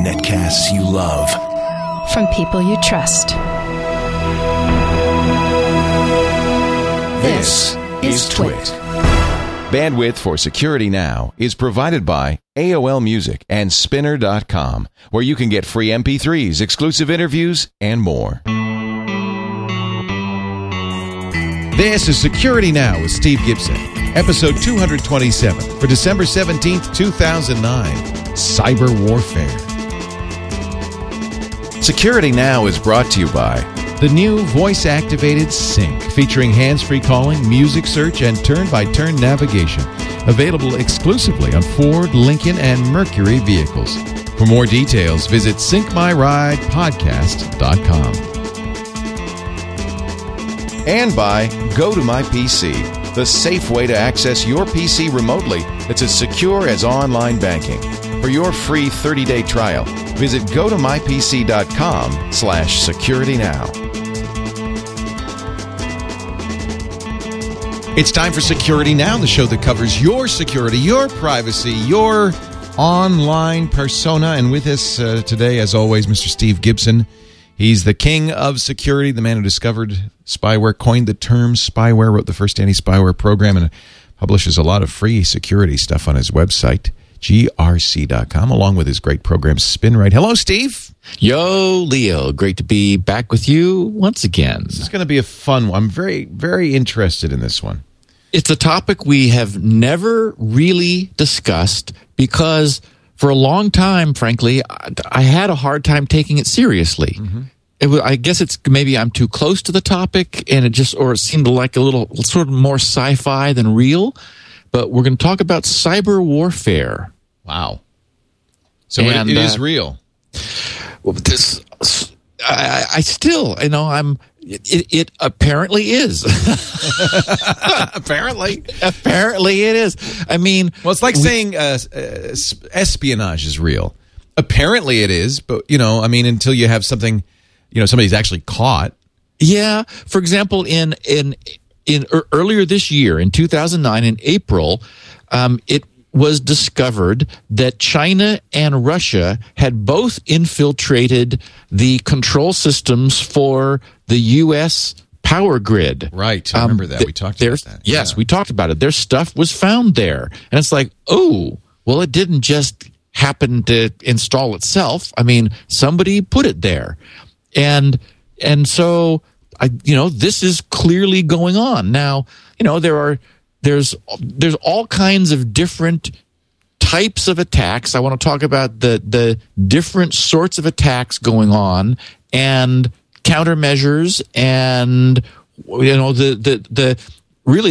Netcasts you love. From people you trust. This is Twit. Bandwidth for Security Now is provided by AOL Music and SpinRite.com, where you can get free MP3s, exclusive interviews, and more. This is Security Now with Steve Gibson, episode 227 for December 17th, 2009, Cyber Warfare. Security Now is brought to you by the new voice-activated Sync, featuring hands-free calling, music search, and turn-by-turn navigation. Available exclusively on Ford, Lincoln, and Mercury vehicles. For more details, visit syncmyridepodcast.com. And by GoToMyPC, the safe way to access your PC remotely that's as secure as online banking. For your free 30-day trial, visit GoToMyPC.com/security now. It's time for Security Now, the show that covers your security, your privacy, your online persona. And with us today, as always, Mr. Steve Gibson. He's the king of security, the man who discovered spyware, coined the term spyware, wrote the first anti-spyware program, and publishes a lot of free security stuff on his website, grc.com, along with his great program, SpinRite. Hello, Steve. Yo, Leo. Great to be back with you once again. This is going to be a fun one. I'm very, very interested in this one. It's a topic we have never really discussed because for a long time, frankly, I had a hard time taking it seriously. Mm-hmm. I guess it's maybe I'm too close to the topic, and it seemed like a little sort of more sci-fi than real. But we're going to talk about cyber warfare. Wow! So it is real. Well, I still, I'm. It apparently is. Apparently it is. I mean, well, it's like saying espionage is real. Apparently it is, but until you have something. Somebody's actually caught. Yeah. For example, in earlier this year, in 2009, in April, it was discovered that China and Russia had both infiltrated the control systems for the U.S. power grid. Right. I remember that. We talked about that. Yes, yeah. We talked about it. Their stuff was found there. And it's like, oh, well, it didn't just happen to install itself. I mean, somebody put it there. And so this is clearly going on now. There's all kinds of different types of attacks. I want to talk about the different sorts of attacks going on and countermeasures, and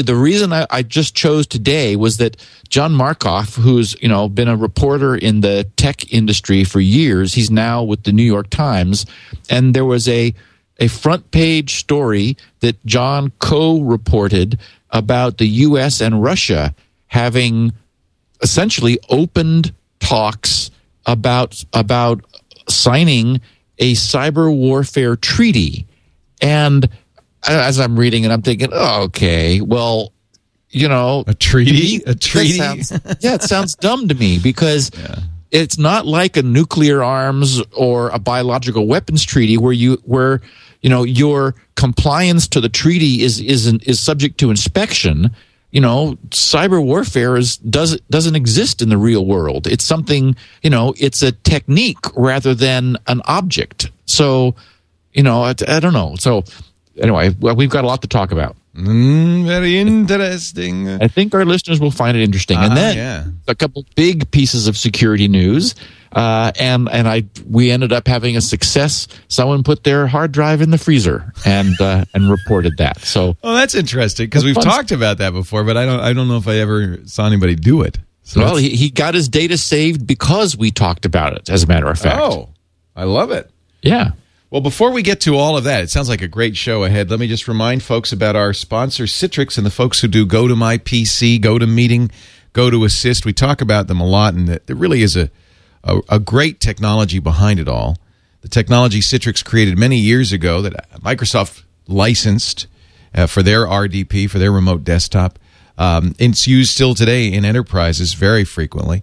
the reason I just chose today was that John Markoff, who's been a reporter in the tech industry for years, he's now with the New York Times, and there was a front page story that John co-reported about the U.S. and Russia having essentially opened talks about signing a cyber warfare treaty. And as I'm reading it, I'm thinking, oh, okay, well, a treaty? A treaty? It sounds dumb to me because it's not like a nuclear arms or a biological weapons treaty where your compliance to the treaty is subject to inspection. Cyber warfare doesn't exist in the real world. It's something, it's a technique rather than an object. So, I don't know. So anyway, we've got a lot to talk about. Very interesting. I think our listeners will find it interesting. And then a couple big pieces of security news. And we ended up having a success. Someone put their hard drive in the freezer and reported that. So, oh, that's interesting because we've talked about that before, but I don't know if I ever saw anybody do it. So well, he got his data saved because we talked about it. As a matter of fact. Oh, I love it. Yeah. Well, before we get to all of that, it sounds like a great show ahead. Let me just remind folks about our sponsor, Citrix, and the folks who do GoToMyPC, GoToMeeting, GoToAssist. We talk about them a lot, and there really is a great technology behind it all. The technology Citrix created many years ago that Microsoft licensed for their RDP, for their remote desktop. It's used still today in enterprises very frequently.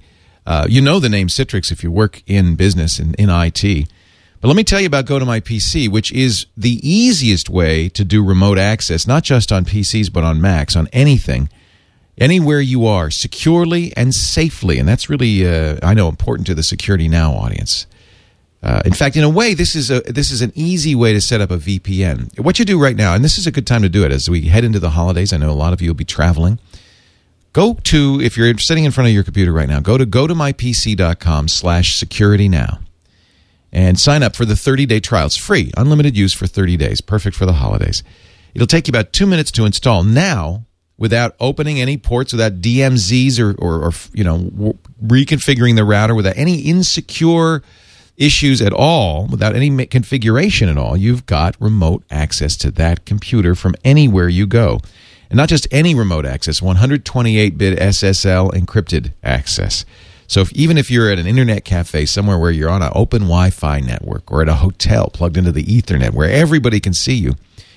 You know the name Citrix if you work in business, in IT. But let me tell you about GoToMyPC, which is the easiest way to do remote access, not just on PCs, but on Macs, on anything, anywhere you are, securely and safely. And that's really, I know, important to the Security Now audience. In fact, in a way, this is an easy way to set up a VPN. What you do right now, and this is a good time to do it as we head into the holidays. I know a lot of you will be traveling. Go to, if you're sitting in front of your computer right now, go to gotomypc.com/security now. And sign up for the 30-day trial. It's free, unlimited use for 30 days, perfect for the holidays. It'll take you about 2 minutes to install now without opening any ports, without DMZs or you know, reconfiguring the router, without any insecure issues at all, without any configuration at all. You've got remote access to that computer from anywhere you go. And not just any remote access, 128-bit SSL encrypted access. So even if you're at an internet cafe somewhere where you're on an open Wi-Fi network or at a hotel plugged into the Ethernet where everybody can see you,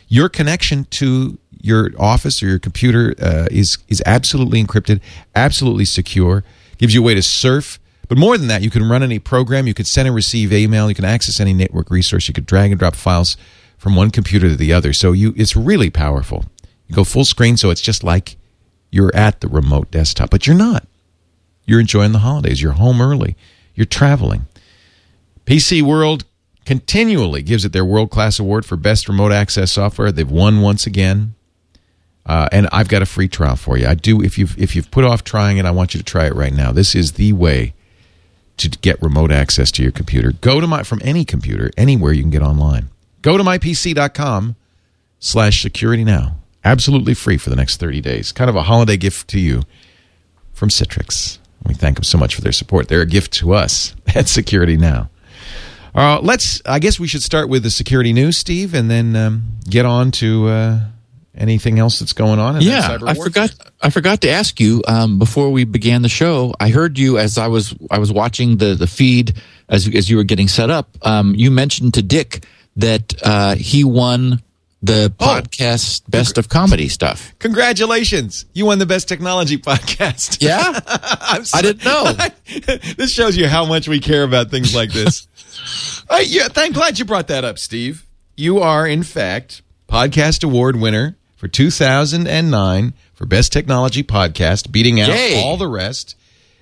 your connection to your office or your computer is absolutely encrypted, absolutely secure, gives you a way to surf. But more than that, you can run any program, you can send and receive email, you can access any network resource, you can drag and drop files from one computer to the other. So it's really powerful. You go full screen, so it's just like you're at the remote desktop, but you're not. You're enjoying the holidays. You're home early. You're traveling. PC World continually gives it their world-class award for best remote access software. They've won once again. And I've got a free trial for you. I do. If you've put off trying it, I want you to try it right now. This is the way to get remote access to your computer. From any computer, anywhere you can get online. GoToMyPC.com/security now. Absolutely free for the next 30 days. Kind of a holiday gift to you from Citrix. We thank them so much for their support. They're a gift to us at Security Now. I guess we should start with the security news, Steve, and then get on to anything else that's going on. I forgot to ask you before we began the show. I heard you as I was watching the feed as you were getting set up. You mentioned to Dick that he won the podcast Best of Comedy stuff. Congratulations. You won the Best Technology Podcast. Yeah? I didn't know. This shows you how much we care about things like this. I'm glad you brought that up, Steve. You are, in fact, Podcast Award winner for 2009 for Best Technology Podcast, beating out all the rest,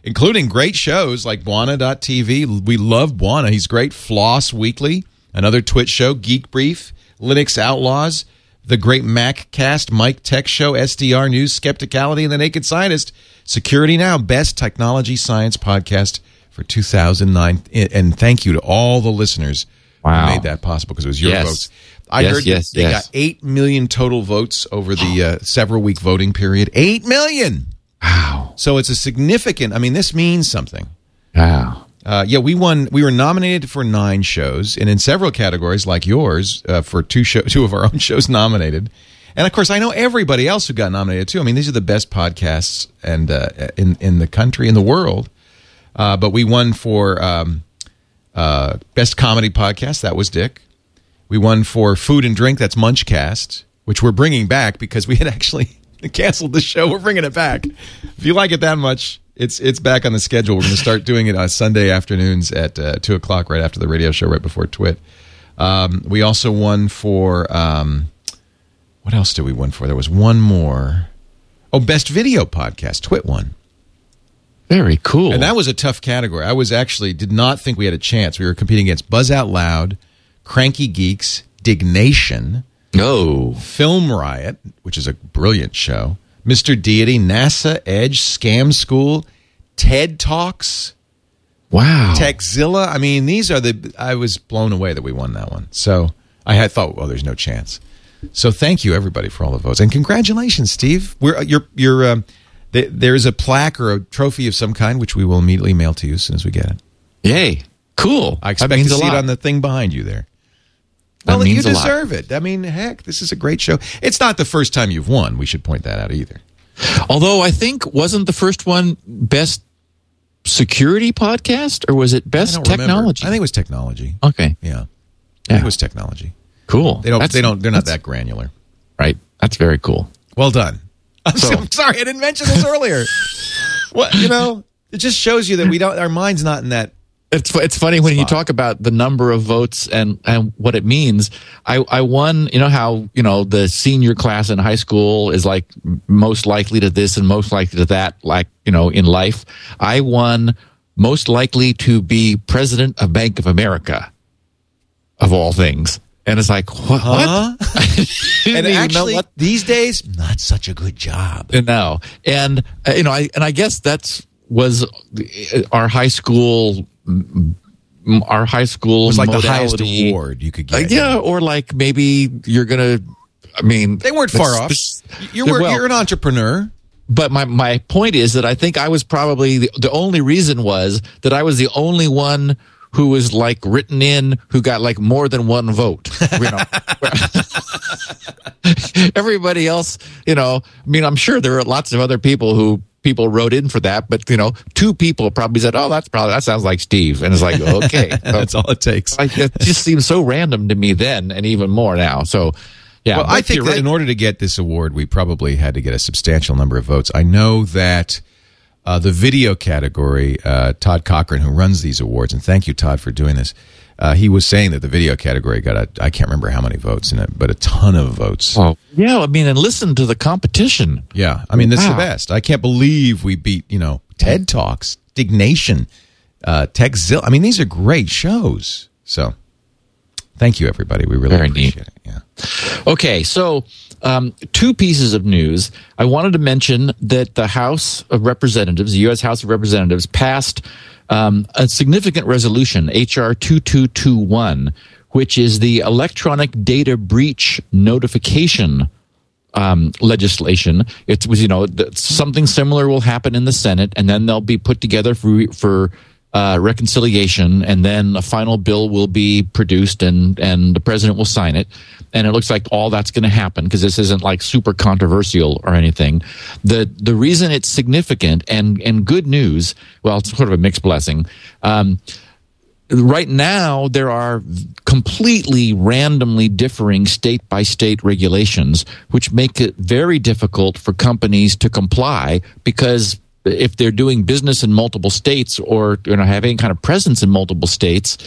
including great shows like Buana.tv. We love Buana. He's great. Floss Weekly, another Twit show, Geek Brief, Linux Outlaws, The Great Mac Cast, Mike Tech Show, SDR News, Skepticality, and The Naked Scientist. Security Now, Best Technology Science Podcast for 2009. And thank you to all the listeners who made that possible, because it was your votes. I heard got 8 million total votes over the several-week voting period. 8 million! Wow. So it's a significant... I mean, this means something. Wow. We won. We were nominated for 9 shows, and in several categories, like yours, for two of our own shows nominated. And of course, I know everybody else who got nominated too. I mean, these are the best podcasts and in the country, in the world. But we won for best comedy podcast. That was Dick. We won for food and drink. That's Munchcast, which we're bringing back because we had actually canceled the show. We're bringing it back. If you like it that much. It's back on the schedule. We're going to start doing it on Sunday afternoons at 2 o'clock, right after the radio show, right before Twit. We also won for... what else did we win for? There was one more. Oh, Best Video Podcast. Twit won. Very cool. And that was a tough category. I did not think we had a chance. We were competing against Buzz Out Loud, Cranky Geeks, Dignation, Film Riot, which is a brilliant show, Mr. Deity, NASA, Edge, Scam School, TED Talks. Wow. Techzilla. I mean, I was blown away that we won that one. So I thought, well, there's no chance. So thank you, everybody, for all the votes. And congratulations, Steve. There's a plaque or a trophy of some kind, which we will immediately mail to you as soon as we get it. Yay. Cool. I expect to see it on the thing behind you there. Well, you deserve it. I mean, heck, this is a great show. It's not the first time you've won. We should point that out either. Although I think, wasn't the first one Best Security Podcast, or was it Best Technology? I think it was Technology. Okay. Yeah. It was Technology. Cool. They're not that granular. Right. That's very cool. Well done. I'm sorry I didn't mention this earlier. What, you know... It just shows you that we don't. Our mind's not in that. It's funny when you talk about the number of votes and what it means. I won, you know, how, you know, the senior class in high school is like most likely to this and most likely to that, like, you know, in life. I won most likely to be president of Bank of America, of all things. And it's like, what? And actually, what? These days, not such a good job. No. And, you know, I guess that's was our high school. Our high school was like modality. The highest award you could get. Yeah, or like maybe you're gonna. I mean, they weren't far off. You're an entrepreneur. But my point is that I think I was probably the only reason was that I was the only one who was like written in who got like more than one vote. You know. Everybody else, you know. I mean, I'm sure there are lots of other people who. People wrote in for that, but you know, two people probably said, "Oh, that sounds like Steve," and it's like, okay, that's all it takes. It just seems so random to me then, and even more now. So, yeah, well, I think that in order to get this award, we probably had to get a substantial number of votes. I know that the video category, Todd Cochran, who runs these awards, and thank you, Todd, for doing this. He was saying that the video category got I can't remember how many votes in it, but a ton of votes. Oh, yeah. I mean, and listen to the competition. Yeah. I mean, this is the best. I can't believe we beat, you know, TED Talks, Dignation, Techzilla. I mean, these are great shows. So thank you, everybody. We really appreciate it. Yeah. Okay. So two pieces of news. I wanted to mention that the House of Representatives, the U.S. House of Representatives, passed a significant resolution, H.R. 2221, which is the electronic data breach notification legislation. It was, you know, something similar will happen in the Senate, and then they'll be put together for reconciliation, and then a final bill will be produced, and the president will sign it. And it looks like all that's going to happen because this isn't like super controversial or anything. The reason it's significant and good news, well, it's sort of a mixed blessing. Right now, there are completely randomly differing state-by-state regulations, which make it very difficult for companies to comply because if they're doing business in multiple states or, you know, have any kind of presence in multiple states,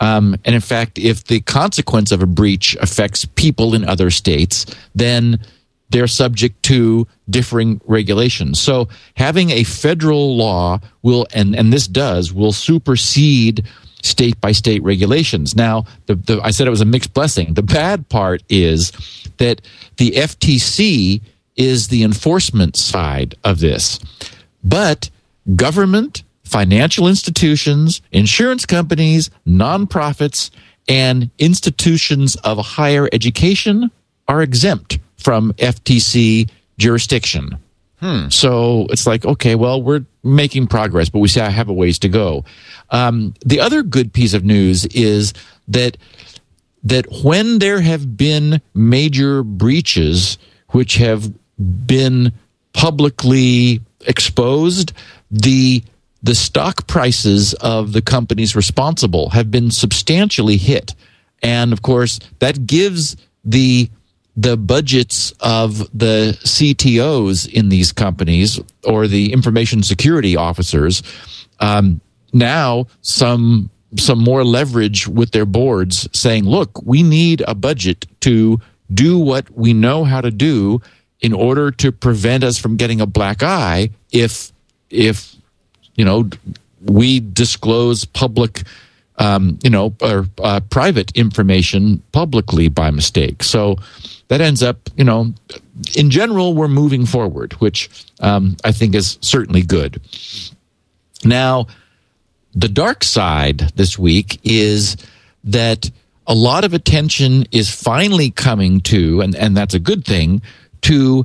and in fact, if the consequence of a breach affects people in other states, then they're subject to differing regulations. So having a federal law will, and this does, will supersede state-by-state regulations. Now, I said it was a mixed blessing. The bad part is that the FTC is the enforcement side of this. But government, financial institutions, insurance companies, nonprofits, and institutions of higher education are exempt from FTC jurisdiction. So it's like, okay, well, we're making progress, but we have a ways to go. The other good piece of news is that when there have been major breaches which have been publicly exposed, the stock prices of the companies responsible have been substantially hit, and of course that gives the budgets of the CTOs in these companies or the information security officers now some more leverage with their boards, saying, look, we need a budget to do what we know how to do in order to prevent us from getting a black eye if you know, we disclose public, you know, or private information publicly by mistake. So that ends up, you know, in general, we're moving forward, which I think is certainly good. Now, the dark side this week is that a lot of attention is finally coming to, and that's a good thing, to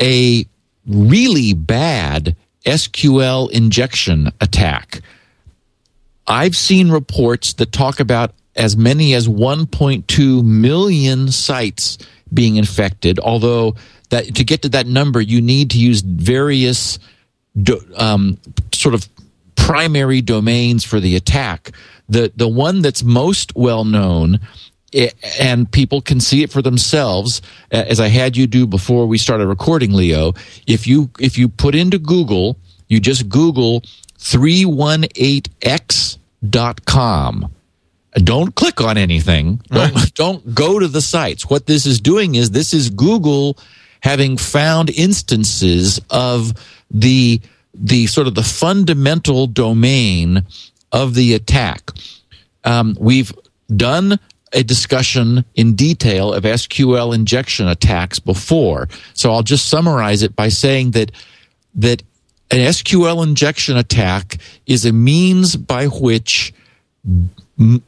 a really bad SQL injection attack. I've seen reports that talk about as many as 1.2 million sites being infected, although that to get to that number, you need to use various sort of primary domains for the attack. The one that's most well-known, and people can see it for themselves, as I had you do before we started recording, Leo. If you put into Google, you just Google 318x.com. Don't click on anything. Don't go to the sites. What this is doing is this is Google having found instances of the sort of the fundamental domain of the attack. We've done a discussion in detail of SQL injection attacks before, so I'll just summarize it by saying that an SQL injection attack is a means by which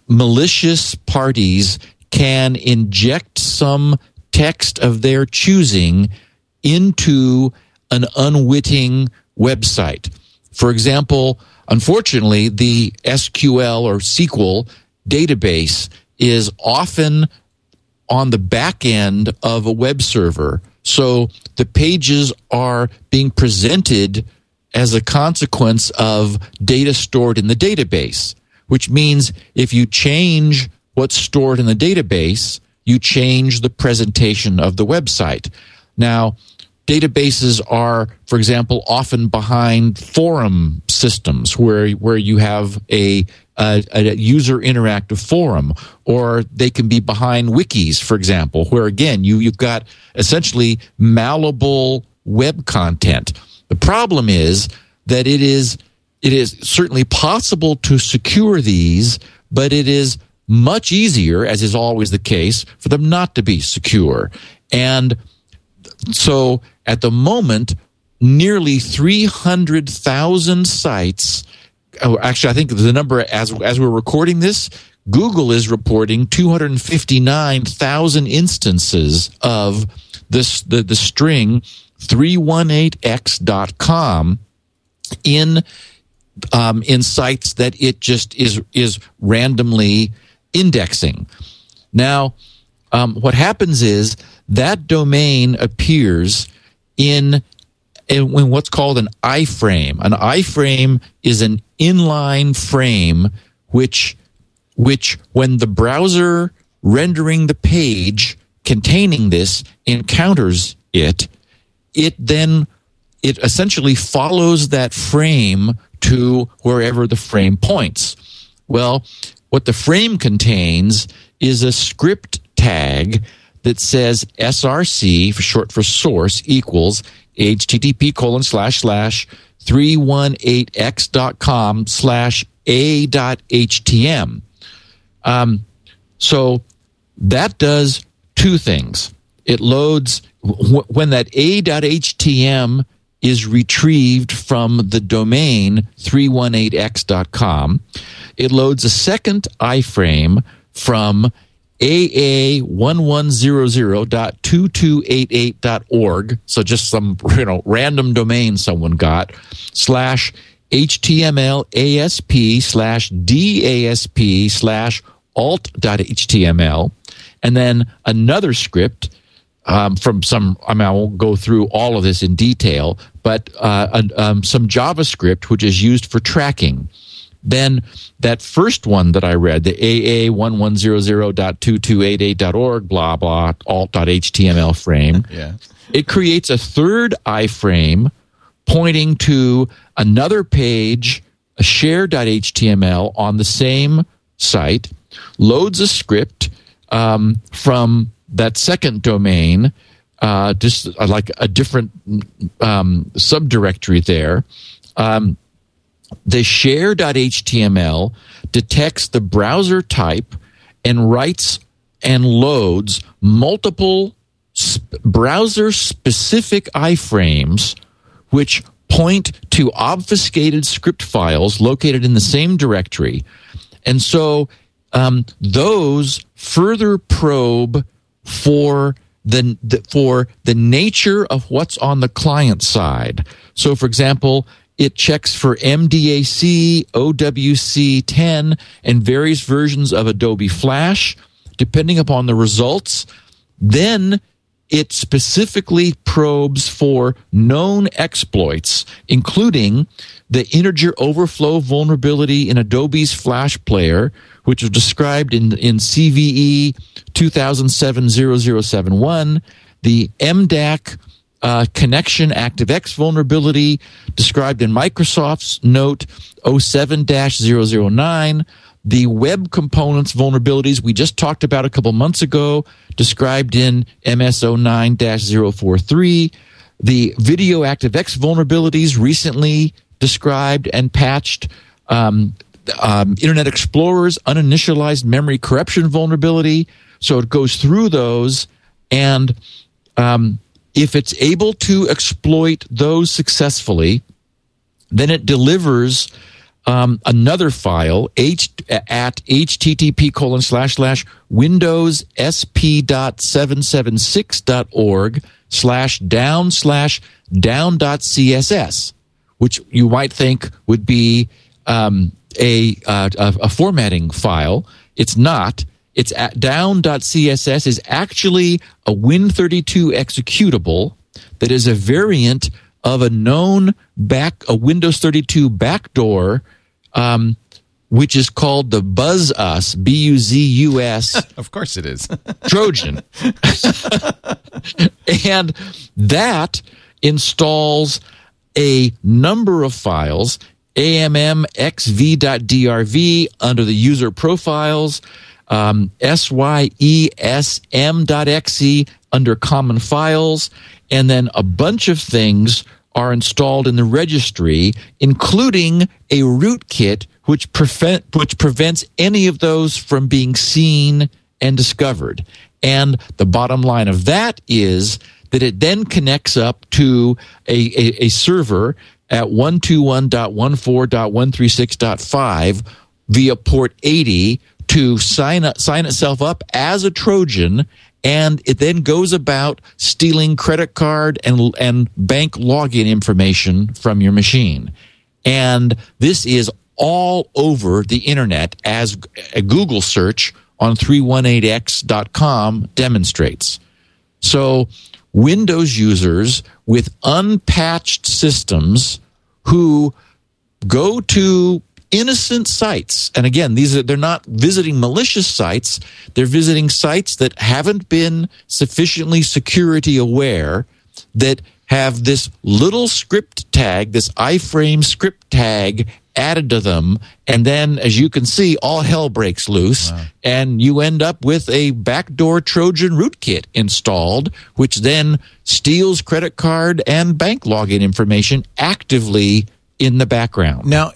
malicious parties can inject some text of their choosing into an unwitting website. For example, unfortunately, the SQL or SQL database is often on the back end of a web server. So the pages are being presented as a consequence of data stored in the database, which means if you change what's stored in the database, you change the presentation of the website. Now, databases are, for example, often behind forum systems where you have a user interactive forum, or they can be behind wikis, for example, where, again, you've got essentially malleable web content. The problem is that it is certainly possible to secure these, but it is much easier, as is always the case, for them not to be secure. And so at the moment, nearly 300,000 sites, actually I think the number as we're recording this, Google is reporting 259,000 instances of this the string 318x.com in sites that it just is randomly indexing. Now, what happens is that domain appears in what's called an iframe. An iframe is an inline frame which when the browser rendering the page containing this encounters it, it essentially follows that frame to wherever the frame points. Well, what the frame contains is a script tag that says src, for short for source, equals http://318x.com/a.htm. So that does two things. It loads when that a.htm is retrieved from the domain 318x.com. It loads a second iframe from aa1100.2288.org, so just some random domain someone got, /html asp/dasp/alt.html, and then another script from some, I won't go through all of this in detail, but some JavaScript which is used for tracking. Then that first one that I read, the aa1100.2288.org, blah, blah, alt.html frame, yeah. It creates a third iframe pointing to another page, a share.html on the same site, loads a script from that second domain, just like a different subdirectory there. The share.html detects the browser type and writes and loads multiple browser-specific iframes which point to obfuscated script files located in the same directory. And so those further probe for the nature of what's on the client side. So, for example, it checks for MDAC, OWC10, and various versions of Adobe Flash, depending upon the results. Then it specifically probes for known exploits, including the integer overflow vulnerability in Adobe's Flash Player, which was described in CVE 2007-0071, the MDAC connection ActiveX vulnerability described in Microsoft's Note 07-009. The web components vulnerabilities we just talked about a couple months ago, described in MS09-043. The video ActiveX vulnerabilities recently described and patched. Internet Explorer's uninitialized memory corruption vulnerability. So it goes through those, and if it's able to exploit those successfully, then it delivers another file at http://windowssp.776.org/down/down.css, which you might think would be a formatting file. It's not. It's at down.css is actually a Win32 executable that is a variant of a known a Windows 32 backdoor, which is called the BuzzUS, BUZUS. Of course it is. Trojan. And that installs a number of files, ammxv.drv under the user profiles, syesm.exe under common files, and then a bunch of things are installed in the registry, including a rootkit which prevents any of those from being seen and discovered. And the bottom line of that is that it then connects up to a server at 121.14.136.5 via port 80 to sign itself up as a Trojan, and it then goes about stealing credit card and bank login information from your machine. And this is all over the internet, as a Google search on 318x.com demonstrates. So Windows users with unpatched systems who go to innocent sites, and again, they're not visiting malicious sites, they're visiting sites that haven't been sufficiently security aware, that have this little script tag, this iframe script tag added to them, and then, as you can see, all hell breaks loose. Wow. And you end up with a backdoor Trojan rootkit installed, which then steals credit card and bank login information actively in the background. Now,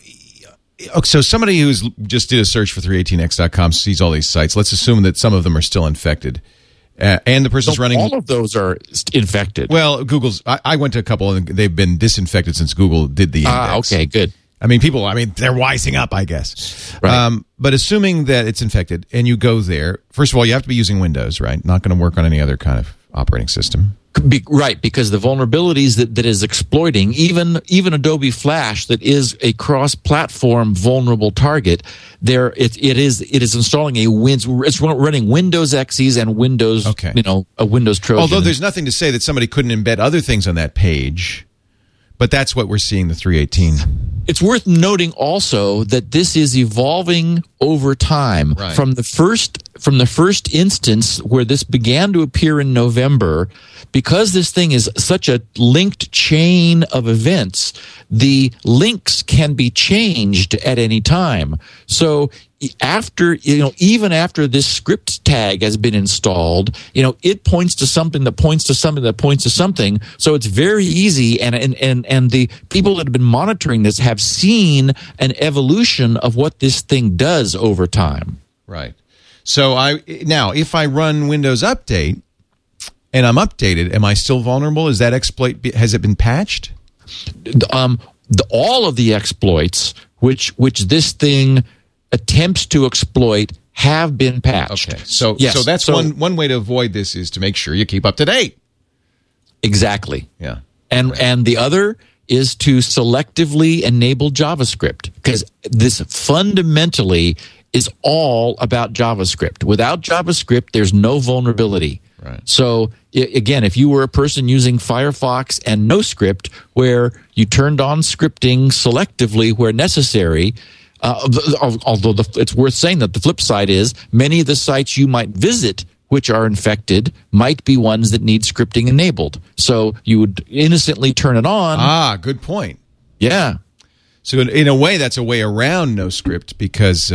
so somebody who's just did a search for 318x.com sees all these sites. Let's assume that some of them are still infected. And the person's running... All of those are infected. Well, Google's... I went to a couple, and they've been disinfected since Google did the index. Okay, good. I mean, people... I mean, they're wising up, I guess. Right. But assuming that it's infected, and you go there... First of all, you have to be using Windows, right? Not going to work on any other kind of operating system. Right, because the vulnerabilities that is exploiting, even Adobe Flash, that is a cross-platform vulnerable target, it is installing it's running Windows XEs and Windows, okay. A Windows Trojan. Although there's nothing to say that somebody couldn't embed other things on that page, but that's what we're seeing, the 318. It's worth noting also that this is evolving over time. Right. From the first instance where this began to appear in November, because this thing is such a linked chain of events, the links can be changed at any time. So even after this script tag has been installed, it points to something that points to something that points to something. So it's very easy, and the people that have been monitoring this have seen an evolution of what this thing does over time. Right. So if I run Windows Update and I'm updated, am I still vulnerable? Is that exploit, has it been patched? All of the exploits which this thing attempts to exploit have been patched. Okay. So yes. So that's one way to avoid this is to make sure you keep up to date. Exactly. Yeah. And the other is to selectively enable JavaScript, because this fundamentally is all about JavaScript. Without JavaScript, there's no vulnerability. Right. So again, if you were a person using Firefox and NoScript, where you turned on scripting selectively where necessary, although it's worth saying that the flip side is many of the sites you might visit which are infected might be ones that need scripting enabled. So you would innocently turn it on. Ah, good point. Yeah. So in a way, that's a way around NoScript because,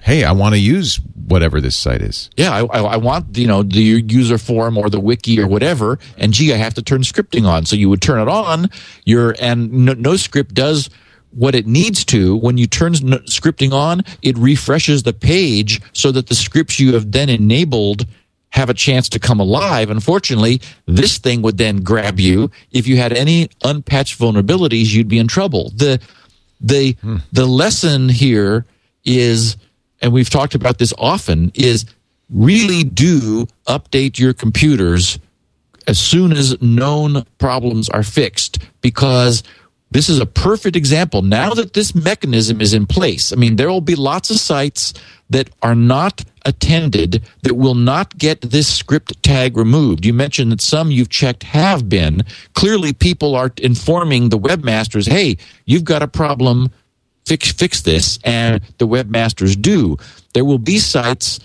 hey, I want to use whatever this site is. Yeah, I want, you know, the user form or the wiki or whatever, and gee, I have to turn scripting on. So you would turn it on, and NoScript does what it needs to. When you turn scripting on, it refreshes the page so that the scripts you have then enabled have a chance to come alive. Unfortunately, this thing would then grab you. If you had any unpatched vulnerabilities, you'd be in trouble. The lesson here is, and we've talked about this often, is really do update your computers as soon as known problems are fixed, because this is a perfect example. Now that this mechanism is in place, I mean, there will be lots of sites that are not attended that will not get this script tag removed. You mentioned that some you've checked have been. Clearly, people are informing the webmasters, hey, you've got a problem, fix this, and the webmasters do. There will be sites,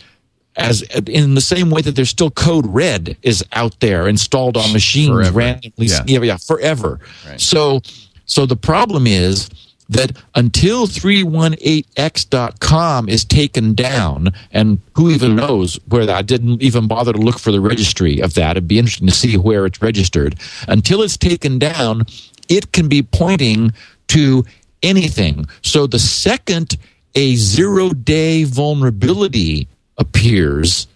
as in the same way that there's still Code Red is out there installed on machines forever. Randomly. Yeah, forever. Right. So the problem is that until 318x.com is taken down, and who even knows where that, I didn't even bother to look for the registry of that. It'd be interesting to see where it's registered. Until it's taken down, it can be pointing to anything. So the second a zero-day vulnerability appears,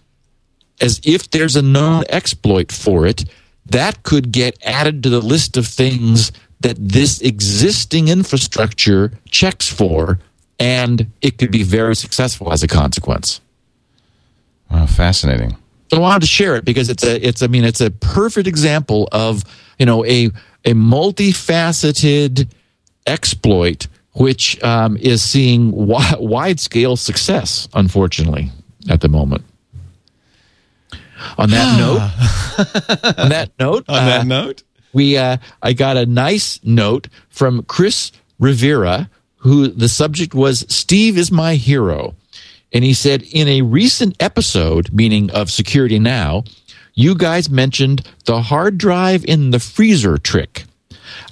as if there's a known exploit for it, that could get added to the list of things that this existing infrastructure checks for, and it could be very successful as a consequence. Wow, fascinating. So I wanted to share it because it's a perfect example of, you know, a multifaceted exploit which is seeing wide scale success, unfortunately, at the moment. On that note. I got a nice note from Chris Rivera, who the subject was, Steve is my hero. And he said, in a recent episode, meaning of Security Now, you guys mentioned the hard drive in the freezer trick.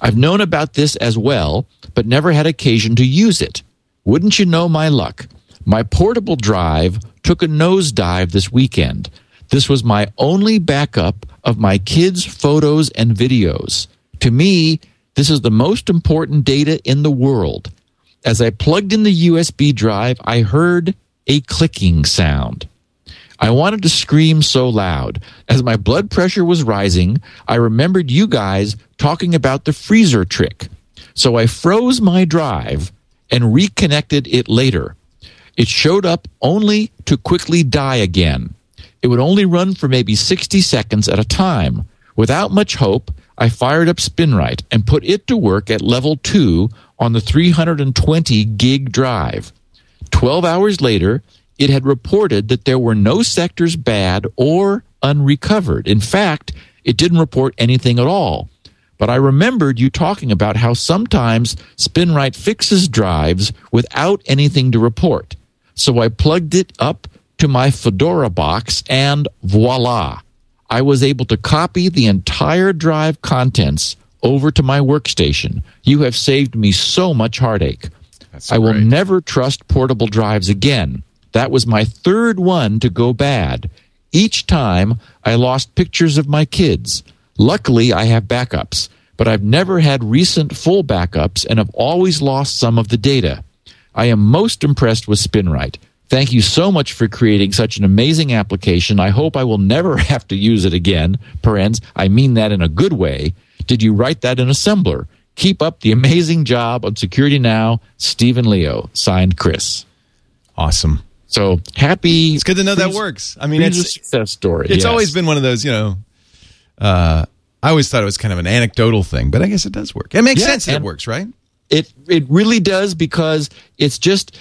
I've known about this as well, but never had occasion to use it. Wouldn't you know my luck? My portable drive took a nosedive this weekend. This was my only backup of my kids' photos and videos. To me, this is the most important data in the world. As I plugged in the USB drive, I heard a clicking sound. I wanted to scream so loud. As my blood pressure was rising, I remembered you guys talking about the freezer trick. So I froze my drive and reconnected it later. It showed up only to quickly die again. It would only run for maybe 60 seconds at a time. Without much hope, I fired up SpinRite and put it to work at level 2 on the 320 gig drive. 12 hours later, it had reported that there were no sectors bad or unrecovered. In fact, it didn't report anything at all. But I remembered you talking about how sometimes SpinRite fixes drives without anything to report. So I plugged it up to my Fedora box, and voila, I was able to copy the entire drive contents over to my workstation. You have saved me so much heartache. I will never trust portable drives again. That was my third one to go bad. Each time, I lost pictures of my kids. Luckily, I have backups, but I've never had recent full backups and have always lost some of the data. I am most impressed with SpinRite. Thank you so much for creating such an amazing application. I hope I will never have to use it again. Parens, I mean that in a good way. Did you write that in assembler? Keep up the amazing job on Security Now. Steve and Leo. Signed, Chris. Awesome. So happy. It's good to know that works. I mean, it's a success story. It's always been one of those, you know, I always thought it was kind of an anecdotal thing, but I guess it does work. It makes sense that it works, right? It really does, because it's just,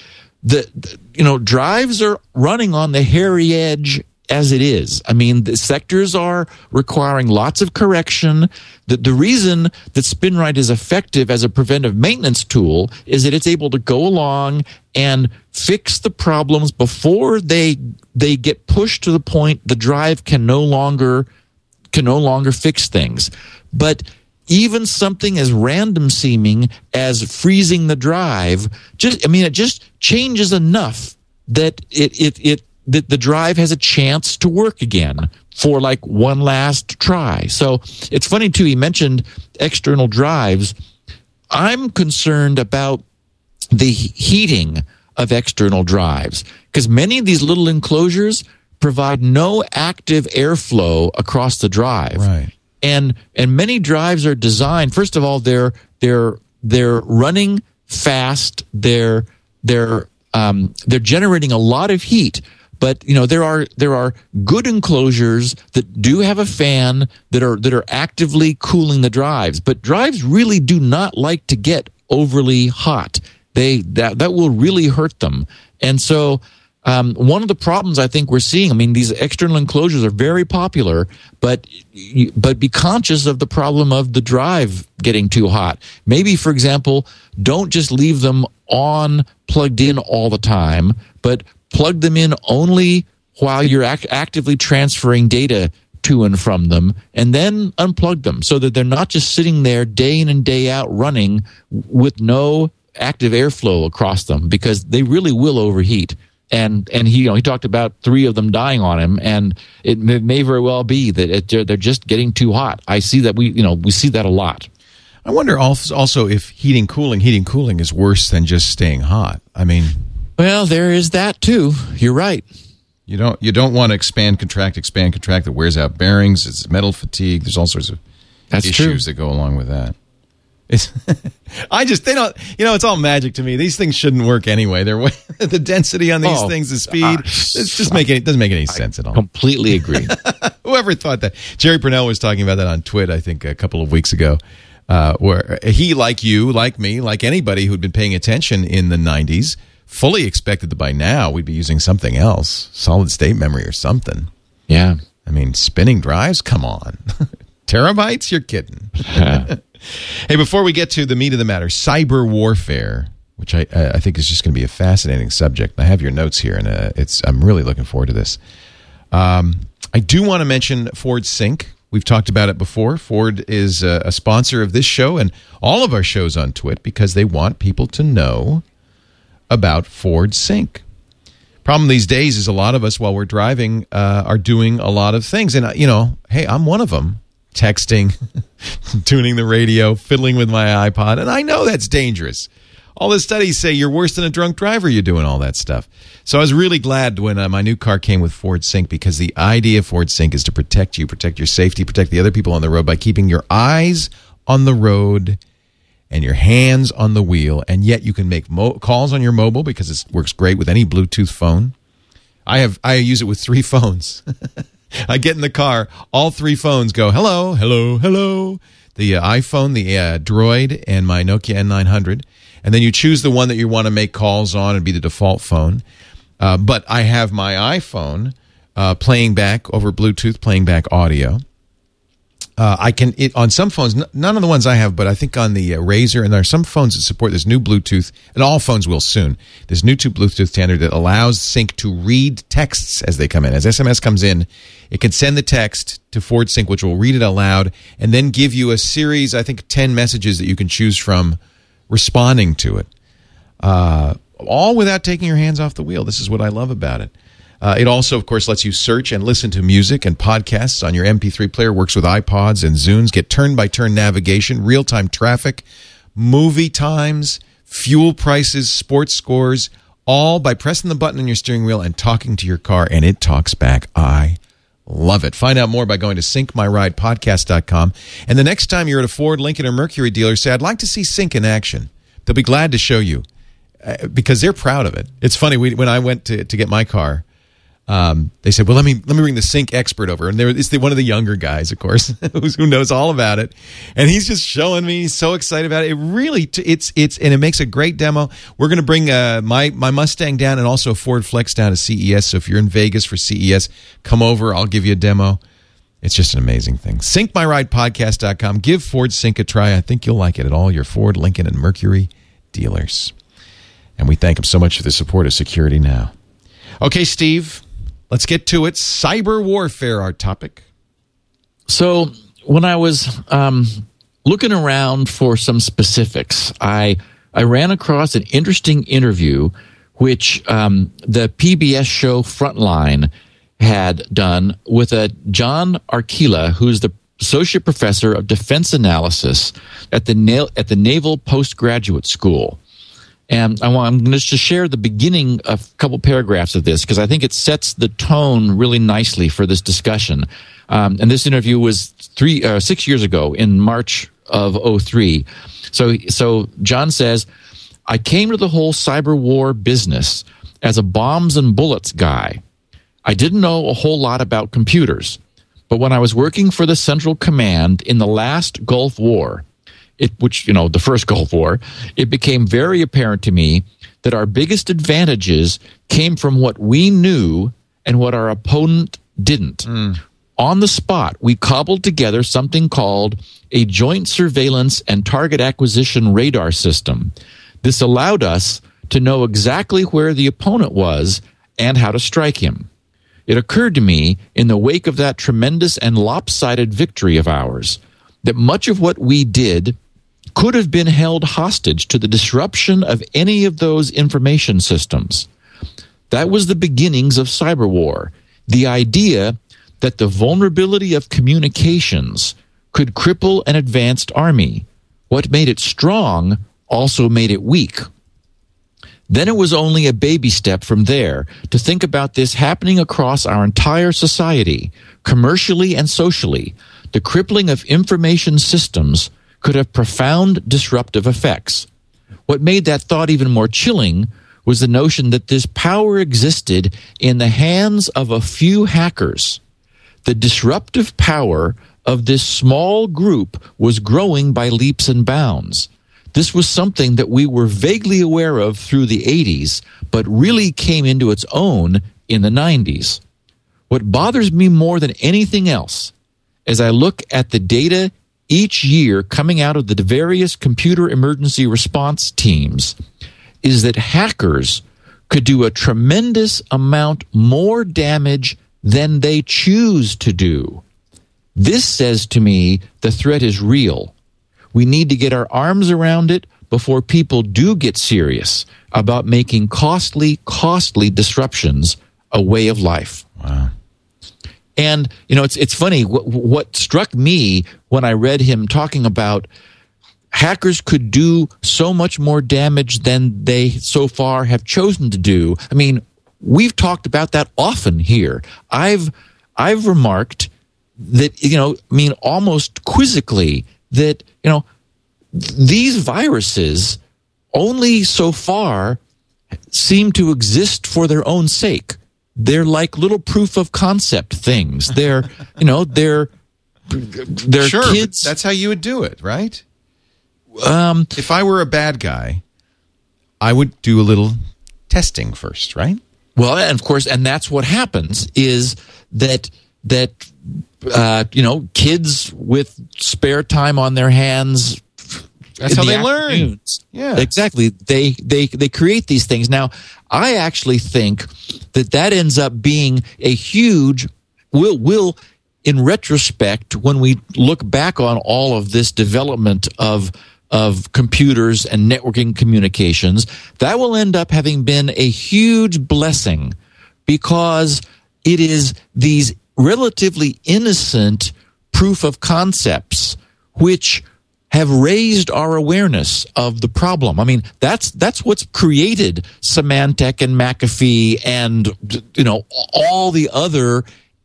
drives are running on the hairy edge as it is. I mean, the sectors are requiring lots of correction. The reason that SpinRite is effective as a preventive maintenance tool is that it's able to go along and fix the problems before they get pushed to the point the drive can no longer fix things. But even something as random seeming as freezing the drive, it just changes enough that that the drive has a chance to work again for like one last try. So it's funny too, he mentioned external drives. I'm concerned about the heating of external drives because many of these little enclosures provide no active airflow across the drive. Right. And many drives are designed, first of all, they're running fast, they're generating a lot of heat, but there are good enclosures that do have a fan that are actively cooling the drives, but drives really do not like to get overly hot. That will really hurt them. And so one of the problems I think we're seeing, these external enclosures are very popular, but be conscious of the problem of the drive getting too hot. Maybe, for example, don't just leave them on plugged in all the time, but plug them in only while you're actively transferring data to and from them, and then unplug them so that they're not just sitting there day in and day out running with no active airflow across them, because they really will overheat. And he talked about three of them dying on him, and it may very well be that they're just getting too hot. I see that we see that a lot. I wonder also if heating cooling is worse than just staying hot. Well, there is that too. You're right. You don't want to expand contract. That wears out bearings. It's metal fatigue. There's all sorts of issues that go along with that. It's all magic to me. These things shouldn't work anyway. The density on these things, the speed, it doesn't make any sense at all. Completely agree. Whoever thought that? Jerry Purnell was talking about that on Twit, I think, a couple of weeks ago, where he, like you, like me, like anybody who'd been paying attention in the 90s, fully expected that by now we'd be using something else, solid state memory or something. Yeah. Spinning drives? Come on. Terabytes? You're kidding. Hey, before we get to the meat of the matter, cyber warfare, which I think is just going to be a fascinating subject. I have your notes here, and I'm really looking forward to this. I do want to mention Ford Sync. We've talked about it before. Ford is a sponsor of this show and all of our shows on Twit because they want people to know about Ford Sync. Problem these days is a lot of us, while we're driving, are doing a lot of things. And, hey, I'm one of them. Texting, tuning the radio, fiddling with my iPod, and I know that's dangerous. All the studies say you're worse than a drunk driver, you're doing all that stuff. So I was really glad when my new car came with Ford Sync, because the idea of Ford Sync is to protect you, protect your safety, protect the other people on the road by keeping your eyes on the road and your hands on the wheel, and yet you can make calls on your mobile because it works great with any Bluetooth phone. I use it with 3 phones. I get in the car, all 3 phones go, hello, hello, hello. The iPhone, the Droid, and my Nokia N900. And then you choose the one that you want to make calls on and be the default phone. But I have my iPhone playing back over Bluetooth, playing back audio. On some phones, none of the ones I have, but I think on the Razer, and there are some phones that support this new Bluetooth, and all phones will soon, this new Bluetooth standard that allows Sync to read texts as they come in. As SMS comes in, it can send the text to Ford Sync, which will read it aloud, and then give you a series, I think, 10 messages that you can choose from responding to it. All without taking your hands off the wheel. This is what I love about it. It also, of course, lets you search and listen to music and podcasts on your MP3 player, works with iPods and Zunes, get turn-by-turn navigation, real-time traffic, movie times, fuel prices, sports scores, all by pressing the button on your steering wheel and talking to your car, and it talks back. I love it. Find out more by going to syncmyridepodcast.com. And the next time you're at a Ford, Lincoln, or Mercury dealer, say, I'd like to see Sync in action. They'll be glad to show you because they're proud of it. It's funny, when I went to get my car, they said, well, let me bring the sync expert over. And there it's one of the younger guys, of course, who knows all about it. And he's just showing me. He's so excited about it. It really, it makes a great demo. We're going to bring my Mustang down and also Ford Flex down to CES. So if you're in Vegas for CES, come over. I'll give you a demo. It's just an amazing thing. SyncMyRidePodcast.com. Give Ford Sync a try. I think you'll like it at all your Ford, Lincoln, and Mercury dealers. And we thank them so much for the support of Security Now. Okay, Steve, let's get to it. Cyber warfare, our topic. So when I was looking around for some specifics, I ran across an interesting interview which the PBS show Frontline had done with a John Arkila, who's the associate professor of defense analysis at the Naval Postgraduate School. And I'm going to just share the beginning of a couple paragraphs of this because I think it sets the tone really nicely for this discussion. And this interview was 6 years ago in March of 2003. So John says, I came to the whole cyber war business as a bombs and bullets guy. I didn't know a whole lot about computers, but when I was working for the Central Command in the last Gulf War, the first Gulf War, it became very apparent to me that our biggest advantages came from what we knew and what our opponent didn't. Mm. On the spot, we cobbled together something called a joint surveillance and target acquisition radar system. This allowed us to know exactly where the opponent was and how to strike him. It occurred to me, in the wake of that tremendous and lopsided victory of ours, that much of what we did could have been held hostage to the disruption of any of those information systems. That was the beginnings of cyber war, the idea that the vulnerability of communications could cripple an advanced army. What made it strong also made it weak. Then it was only a baby step from there to think about this happening across our entire society, commercially and socially. The crippling of information systems could have profound disruptive effects. What made that thought even more chilling was the notion that this power existed in the hands of a few hackers. The disruptive power of this small group was growing by leaps and bounds. This was something that we were vaguely aware of through the 80s, but really came into its own in the 90s. What bothers me more than anything else, as I look at the data each year coming out of the various computer emergency response teams, is that hackers could do a tremendous amount more damage than they choose to do. This says to me the threat is real. We need to get our arms around it before people do get serious about making costly disruptions a way of life. Wow. And, it's funny. What struck me when I read him talking about hackers could do so much more damage than they so far have chosen to do. I mean, we've talked about that often here. I've remarked that, almost quizzically, that, these viruses only so far seem to exist for their own sake. They're like little proof of concept things. They're, they're sure, kids. That's how you would do it, right? If I were a bad guy, I would do a little testing first, right? Well, and of course, and that's what happens is that kids with spare time on their hands. That's how they learn. Yeah, exactly. They create these things. Now, I actually think that ends up being a huge will in retrospect when we look back on all of this development of computers and networking communications, that will end up having been a huge blessing because it is these relatively innocent proof of concepts which have raised our awareness of the problem. I mean, that's what's created Symantec and McAfee and, all the other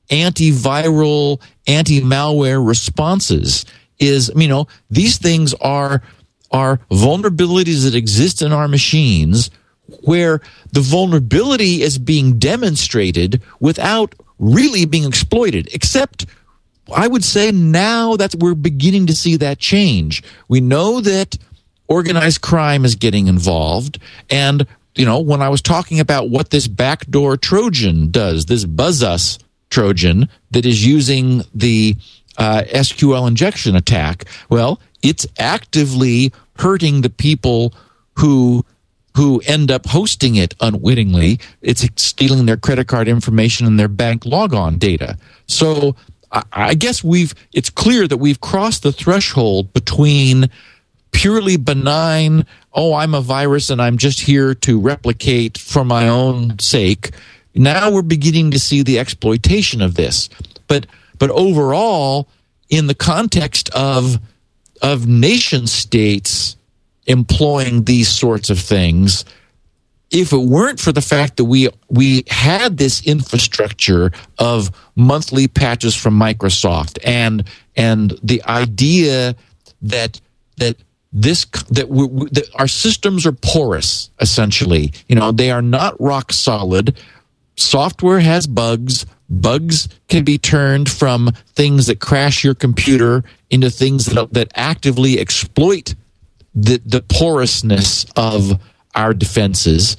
antiviral, anti-malware responses is, these things are vulnerabilities that exist in our machines where the vulnerability is being demonstrated without really being exploited, except I would say now that we're beginning to see that change. We know that organized crime is getting involved, and you know, when I was talking about what this backdoor Trojan does, this BuzzUS Trojan that is using the SQL injection attack, well, it's actively hurting the people who end up hosting it unwittingly. It's stealing their credit card information and their bank logon data. So I guess it's clear that we've crossed the threshold between purely benign, oh, I'm a virus and I'm just here to replicate for my own sake. Now we're beginning to see the exploitation of this. But overall, in the context of nation states employing these sorts of things, if it weren't for the fact that we had this infrastructure of monthly patches from Microsoft and the idea that our systems are porous, essentially. You know, they are not rock solid. Software has bugs. Bugs can be turned from things that crash your computer into things that actively exploit the porousness of our defenses.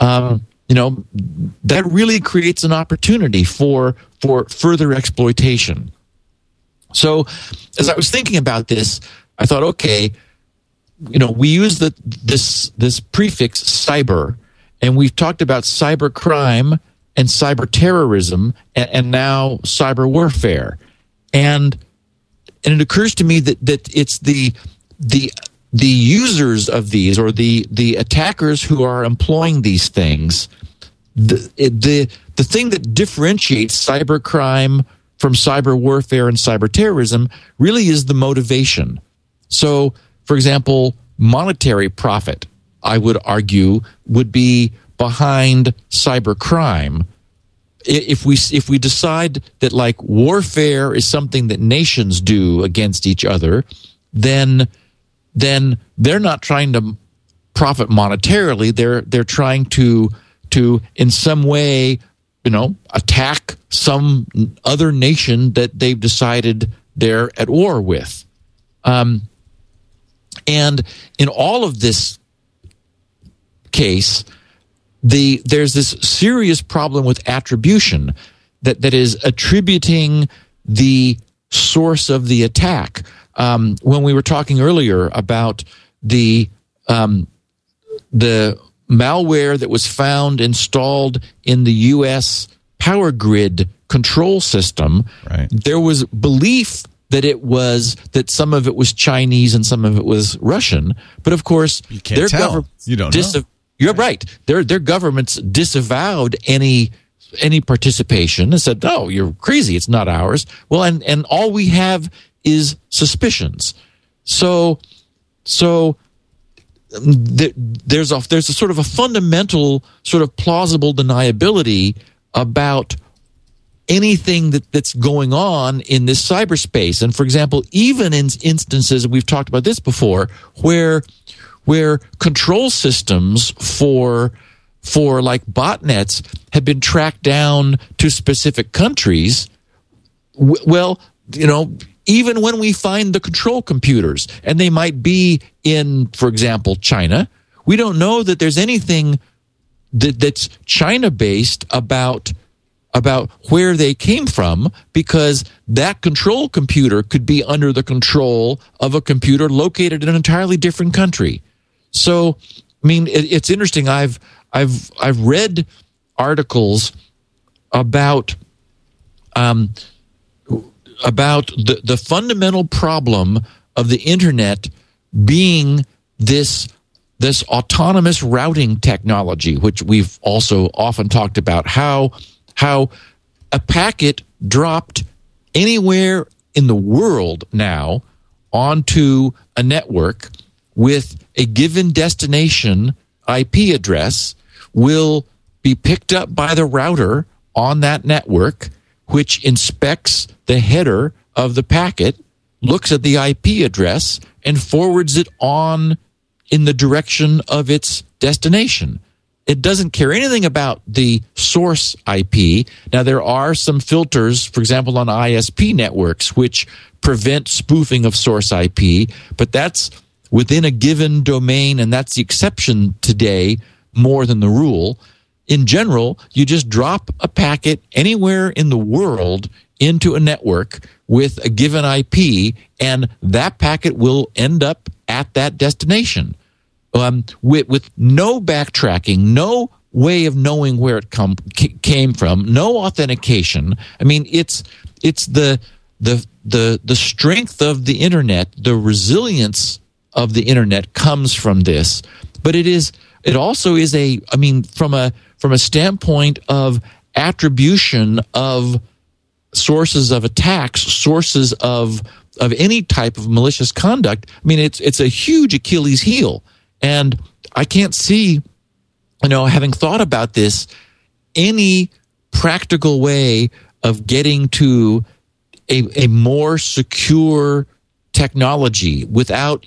You know, that really creates an opportunity for further exploitation. So, as I was thinking about this, I thought, okay, you know, we use this prefix cyber, and we've talked about cyber crime and cyber terrorism and now cyber warfare. And it occurs to me that it's the users of these, or the attackers who are employing these things, the thing that differentiates cyber crime from cyber warfare and cyber terrorism really is the motivation. So, for example, monetary profit, I would argue, would be behind cyber crime. If we decide that, like, warfare is something that nations do against each other, then they're not trying to profit monetarily. They're trying to in some way, you know, attack some other nation that they've decided they're at war with. And in all of this case, there's this serious problem with attribution, that is attributing the source of the attack. When we were talking earlier about the malware that was found installed in the U.S. power grid control system, right, there was belief that some of it was Chinese and some of it was Russian, but of course you can't their government, you don't know. You're right. Their governments disavowed any participation and said, "No, you're crazy. It's not ours." Well, and all we have is suspicions. So there's a sort of a fundamental sort of plausible deniability about anything that's going on in this cyberspace. And for example, even in instances, we've talked about this before, where control systems for like botnets have been tracked down to specific countries, well, you know, even when we find the control computers, and they might be in, for example, China, we don't know that there's anything that's China-based about where they came from, because that control computer could be under the control of a computer located in an entirely different country. So, I mean, it's interesting. I've read articles about the fundamental problem of the internet being this autonomous routing technology, which we've also often talked about, how a packet dropped anywhere in the world now onto a network with a given destination IP address will be picked up by the router on that network, which inspects the header of the packet, looks at the IP address, and forwards it on in the direction of its destination. It doesn't care anything about the source IP. Now, there are some filters, for example, on ISP networks, which prevent spoofing of source IP, but that's within a given domain, and that's the exception today more than the rule. In general, you just drop a packet anywhere in the world into a network with a given IP, and that packet will end up at that destination. With no backtracking, no way of knowing where it came from, no authentication. I mean, it's the strength of the internet, the resilience of the internet comes from this. But it also is from a standpoint of attribution of sources of attacks, sources of any type of malicious conduct. I mean, it's a huge Achilles heel. And I can't see, having thought about this, any practical way of getting to a more secure technology without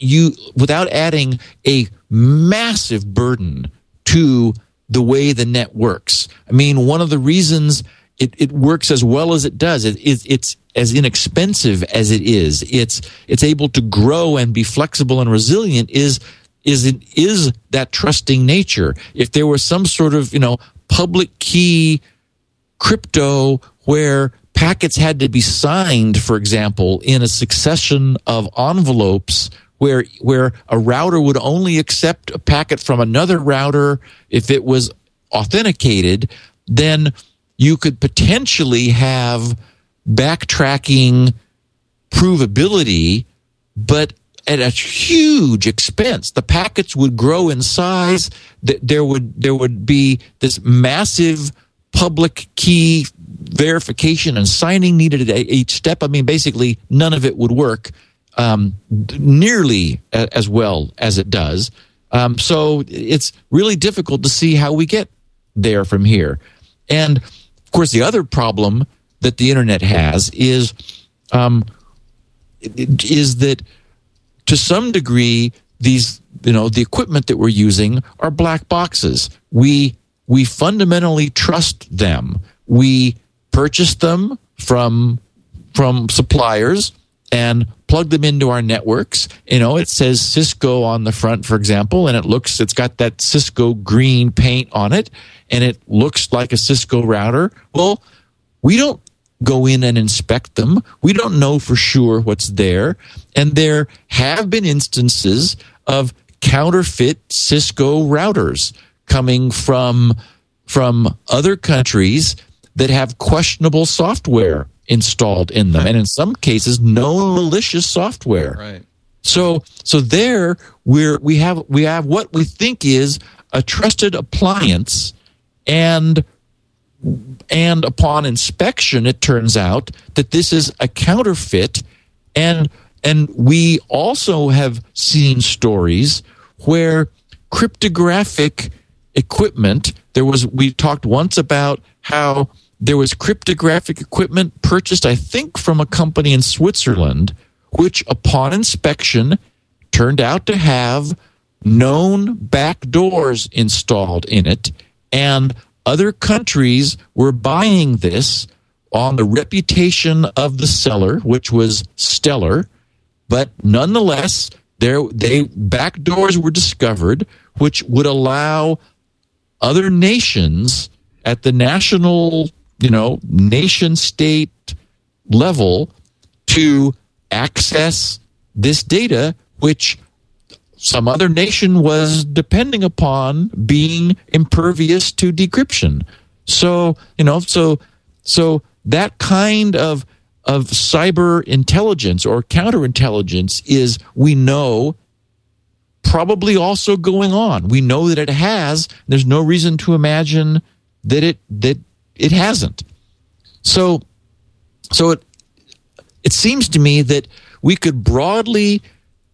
adding a massive burden to the way the net works. I mean, one of the reasons it works as well as it does, it's as inexpensive as it is, it's able to grow and be flexible and resilient is that trusting nature. If there was some sort of, public key crypto where packets had to be signed, for example, in a succession of envelopes where a router would only accept a packet from another router if it was authenticated, then you could potentially have backtracking provability, but at a huge expense. The packets would grow in size. There would be this massive public key verification and signing needed at each step. I mean, basically, none of it would work nearly as well as it does. So it's really difficult to see how we get there from here. And, of course, the other problem that the internet has is that, to some degree, these the equipment that we're using are black boxes. We fundamentally trust them. We purchase them from suppliers and plug them into our networks. It says Cisco on the front, for example, and it's got that Cisco green paint on it, and it looks like a Cisco router. Well, we don't go in and inspect them. We don't know for sure what's there. And there have been instances of counterfeit Cisco routers coming from other countries that have questionable software installed in them. And in some cases, known malicious software. Right. So there we have what we think is a trusted appliance, and upon inspection, it turns out that this is a counterfeit. And we also have seen stories where cryptographic equipment, we talked once about how there was cryptographic equipment purchased, I think, from a company in Switzerland, which upon inspection turned out to have known backdoors installed in it, and other countries were buying this on the reputation of the seller, which was stellar, but nonetheless, backdoors were discovered, which would allow other nations at the national, nation state level to access this data, which some other nation was depending upon being impervious to decryption. So that kind of cyber intelligence or counterintelligence is, we know, probably also going on. We know that it has. There's no reason to imagine that it hasn't. So it seems to me that we could broadly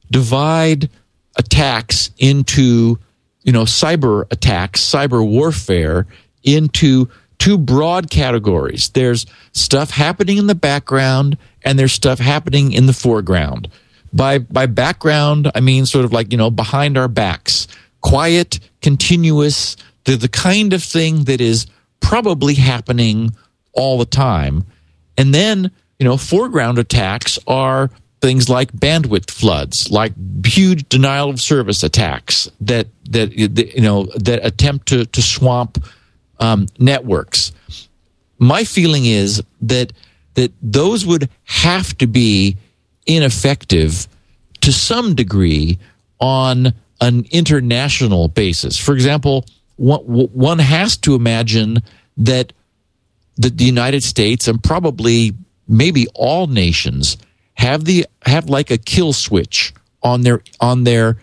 divide attacks into, cyber attacks, cyber warfare, into two broad categories. There's stuff happening in the background, and there's stuff happening in the foreground. By background, I mean sort of like, behind our backs. Quiet, continuous, They're the kind of thing that is probably happening all the time. And then, you know, foreground attacks are things like bandwidth floods, like huge denial of service attacks that attempt to swamp networks. My feeling is that those would have to be ineffective to some degree on an international basis. For example, one has to imagine that the United States and probably maybe all nations have like a kill switch on their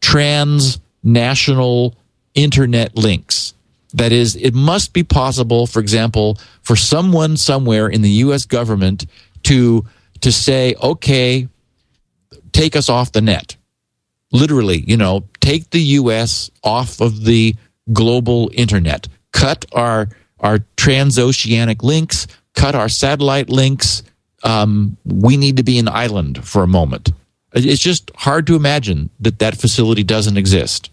transnational internet links. That is, it must be possible, for example, for someone somewhere in the U.S. government to say, okay, take us off the net. Literally, you know, take the U.S. off of the global internet. Cut our transoceanic links, cut our satellite links. We need to be an island for a moment. It's just hard to imagine that facility doesn't exist,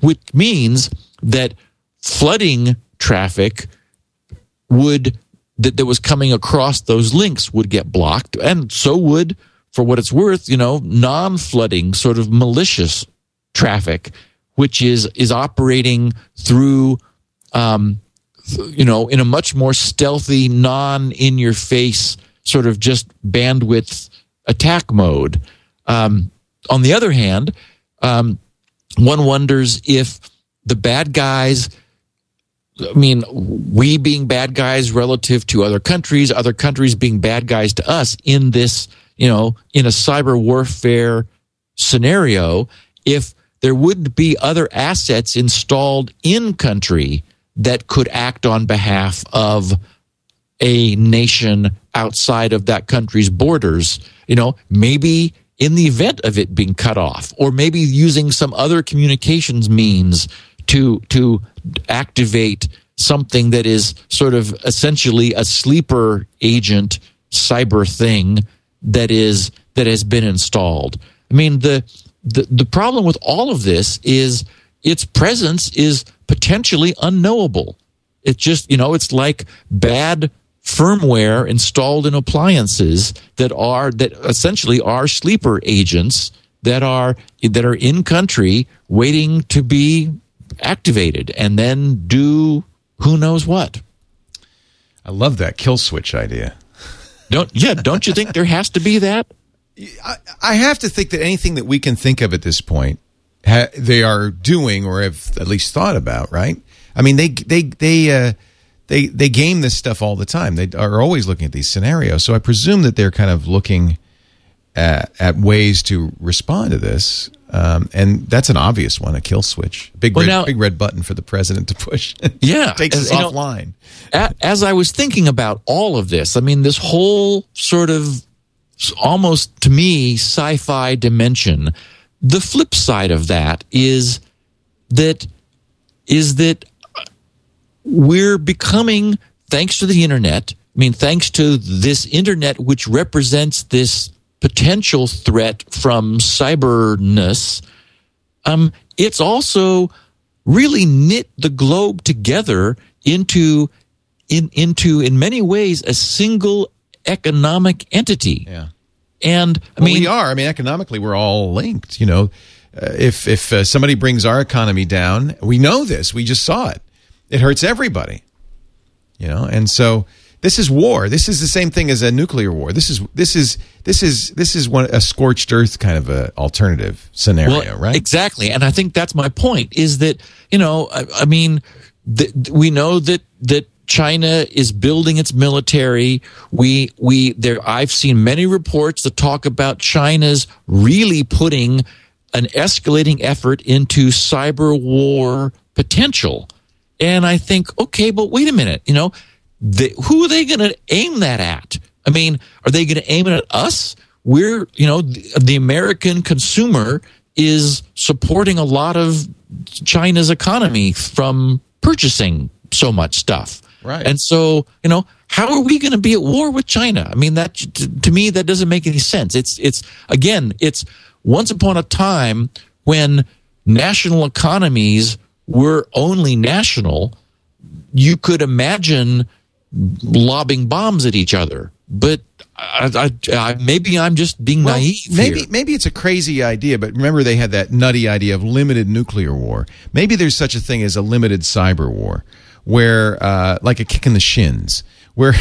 which means that flooding traffic that was coming across those links would get blocked, and so would, for what it's worth, you know, non-flooding sort of malicious traffic, which is operating through, you know, in a much more stealthy, non-in-your-face sort of just bandwidth attack mode. On the other hand, one wonders if the bad guys, I mean, we being bad guys relative to other countries being bad guys to us in this, you know, in a cyber warfare scenario, if there would be other assets installed in country that could act on behalf of a nation outside of that country's borders, you know, maybe in the event of it being cut off, or maybe using some other communications means to activate something that is sort of essentially a sleeper agent cyber thing that has been installed. I mean, the problem with all of this is its presence is potentially unknowable. It's just, you know, it's like bad firmware installed in appliances that essentially are sleeper agents that are in country waiting to be activated and then do who knows what. I love that kill switch idea. Don't you think there has to be that? I have to think that anything that we can think of at this point they are doing or have at least thought about, right? I mean, they game this stuff all the time. They are always looking at these scenarios. So I presume that they're kind of looking at ways to respond to this. And that's an obvious one, a kill switch. Big red button for the president to push. Yeah. Takes us offline. As I was thinking about all of this, I mean, this whole sort of almost, to me, sci-fi dimension. The flip side of that is that we're becoming, thanks to the internet, I mean, thanks to this internet, which represents this potential threat from cyberness, it's also really knit the globe together into in many ways, a single economic entity. Yeah. And I mean, economically, we're all linked. You know, if somebody brings our economy down, we know this. We just saw it. It hurts everybody. You know, and so this is war. This is the same thing as a nuclear war. This is one a scorched earth kind of a alternative scenario, well, right? Exactly. And I think that's my point. Is that, you know, we know that China is building its military. I've seen many reports that talk about China's really putting an escalating effort into cyber war potential. And I think, okay, but wait a minute, you know, who are they going to aim that at? I mean, are they going to aim it at us? We're, you know, the American consumer is supporting a lot of China's economy from purchasing so much stuff. Right. And so, you know, how are we going to be at war with China? I mean, that to me, that doesn't make any sense. It's once upon a time when national economies were only national, you could imagine lobbing bombs at each other. But maybe I'm just being naive. Maybe it's a crazy idea, but remember they had that nutty idea of limited nuclear war. Maybe there's such a thing as a limited cyber war, where like a kick in the shins, where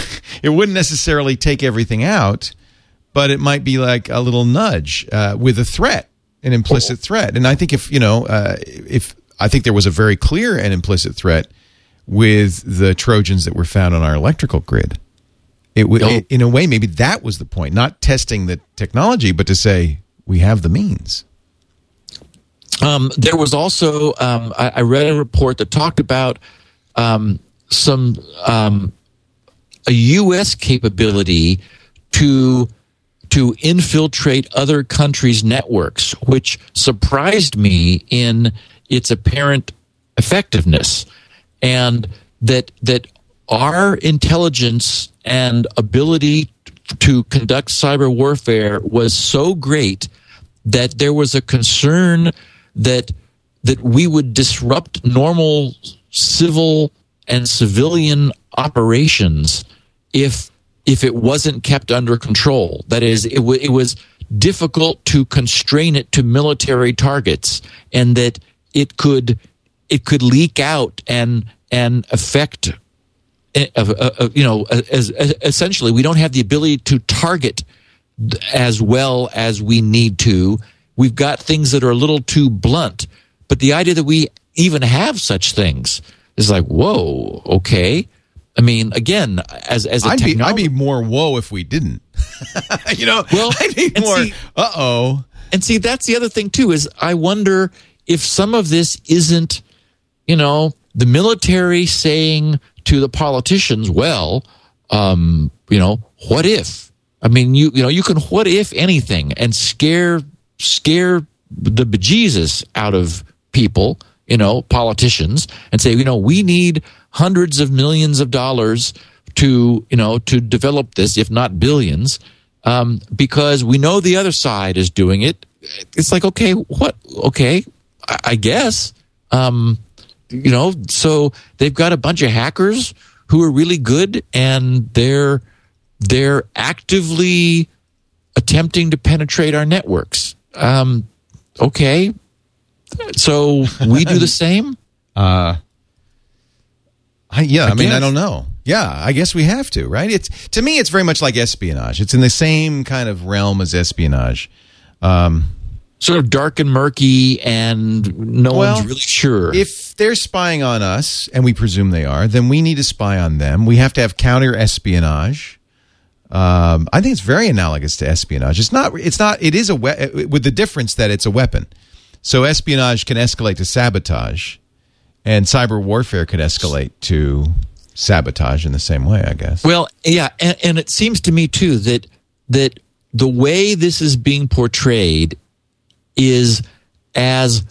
it wouldn't necessarily take everything out, but it might be like a little nudge with a threat, an implicit threat. And I think if I think there was a very clear and implicit threat with the Trojans that were found on our electrical grid. It, in a way, maybe that was the point, not testing the technology, but to say we have the means. There was also, I read a report that talked about a U.S. capability to infiltrate other countries' networks, which surprised me in its apparent effectiveness, and that our intelligence and ability to conduct cyber warfare was so great that there was a concern that we would disrupt normal civil and civilian operations if it wasn't kept under control. That is, it was difficult to constrain it to military targets, and that it could leak out and affect. Essentially, we don't have the ability to target as well as we need to. We've got things that are a little too blunt. But the idea that we even have such things is like, whoa, okay. I mean, again, as a technology... I'd be more whoa if we didn't. I'd be more, uh-oh. And see, that's the other thing, too, is I wonder if some of this isn't, the military saying... to the politicians, what if? I mean, you can what if anything and scare the bejesus out of people, politicians, and say, we need hundreds of millions of dollars to develop this, if not billions, because we know the other side is doing it. It's like, okay, what? Okay, I guess. So they've got a bunch of hackers who are really good, and they're actively attempting to penetrate our networks. Okay, so we do the same. I don't know. Yeah, I guess we have to, right? It's to me, it's very much like espionage. It's in the same kind of realm as espionage. Sort of dark and murky, and no one's really sure. If they're spying on us, and we presume they are, then we need to spy on them. We have to have counter-espionage. I think it's very analogous to espionage. With the difference that it's a weapon. So espionage can escalate to sabotage, and cyber warfare could escalate to sabotage in the same way, I guess. Well, yeah, and it seems to me, too, that the way this is being portrayed is as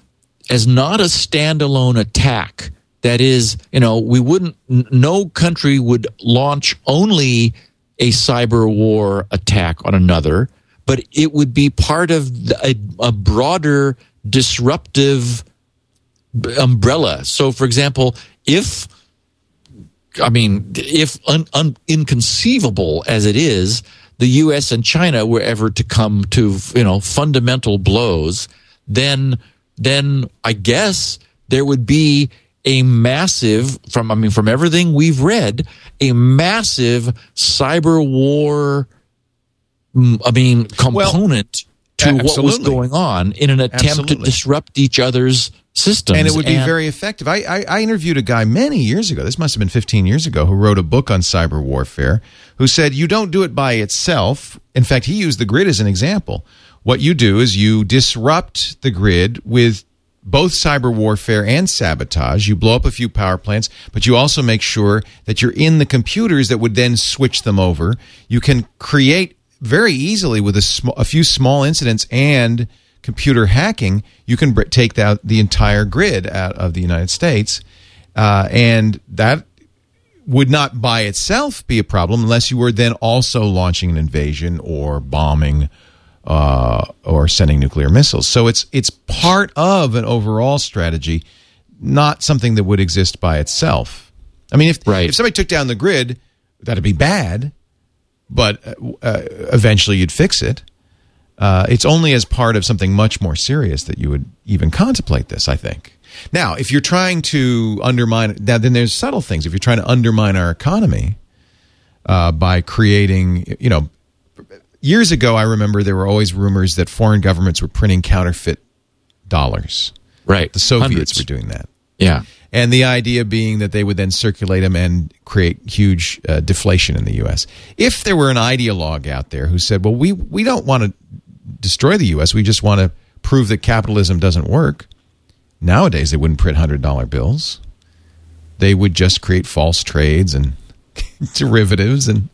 not a standalone attack. That is, no country would launch only a cyber war attack on another, but it would be part of a broader disruptive umbrella. So, for example, if inconceivable as it is, the U.S. and China were ever to come to, fundamental blows, then I guess there would be a massive, from everything we've read, a massive cyber war, component to what was going on in an attempt to disrupt each other's systems. And it would be very effective. I interviewed a guy many years ago, this must have been 15 years ago, who wrote a book on cyber warfare, who said you don't do it by itself. In fact, he used the grid as an example. What you do is you disrupt the grid with both cyber warfare and sabotage. You blow up a few power plants, but you also make sure that you're in the computers that would then switch them over. You can create very easily with a few small incidents and computer hacking, you can take out the entire grid out of the United States, and that would not by itself be a problem unless you were then also launching an invasion or bombing or sending nuclear missiles. So it's part of an overall strategy, not something that would exist by itself. I mean, if somebody took down the grid, that'd be bad, but eventually you'd fix it. It's only as part of something much more serious that you would even contemplate this, I think. Now, if you're trying to undermine... Now, then there's subtle things. If you're trying to undermine our economy by creating... You know, years ago, I remember there were always rumors that foreign governments were printing counterfeit dollars. Right. The Soviets were doing that. Yeah. And the idea being that they would then circulate them and create huge deflation in the U.S. If there were an ideologue out there who said, well, we don't want to destroy the U.S., we just want to prove that capitalism doesn't work, nowadays they wouldn't print $100 bills. They would just create false trades and derivatives, and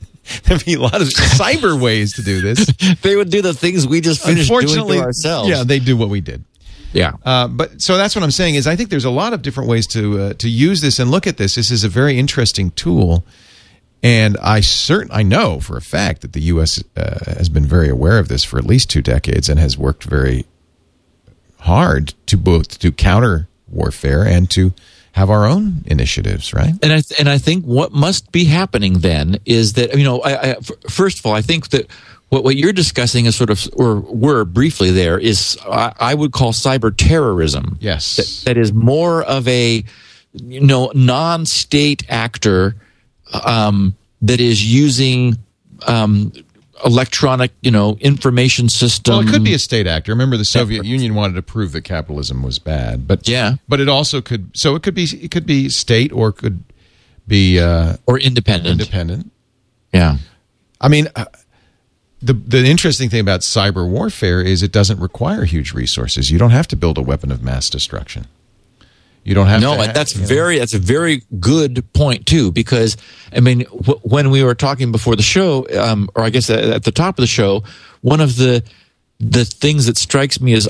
there'd be a lot of cyber ways to do this. They would do the things we just finished doing to ourselves. Yeah, they do what we did. Yeah. But so that's what I'm saying is I think there's a lot of different ways to use this and look at this. This is a very interesting tool. And I know for a fact that the U.S. Has been very aware of this for at least 2 decades and has worked very hard to both to counter warfare and to have our own initiatives, right? And I think what must be happening then is that, you know, first of all, I think that what you're discussing is sort of, or were briefly there, is I would call cyber terrorism. Yes. That is more of a, you know, non-state actor that is using electronic, you know, information system. Well, it could be a state actor. Remember, the Soviet Union wanted to prove that capitalism was bad, but yeah, but it also could. So it could be state, or could be or independent. Independent. Yeah, I mean, the interesting thing about cyber warfare is it doesn't require huge resources. You don't have to build a weapon of mass destruction. You don't have to. No, that's a very good point too, because I mean, when we were talking before the show, or I guess at the top of the show, one of the things that strikes me as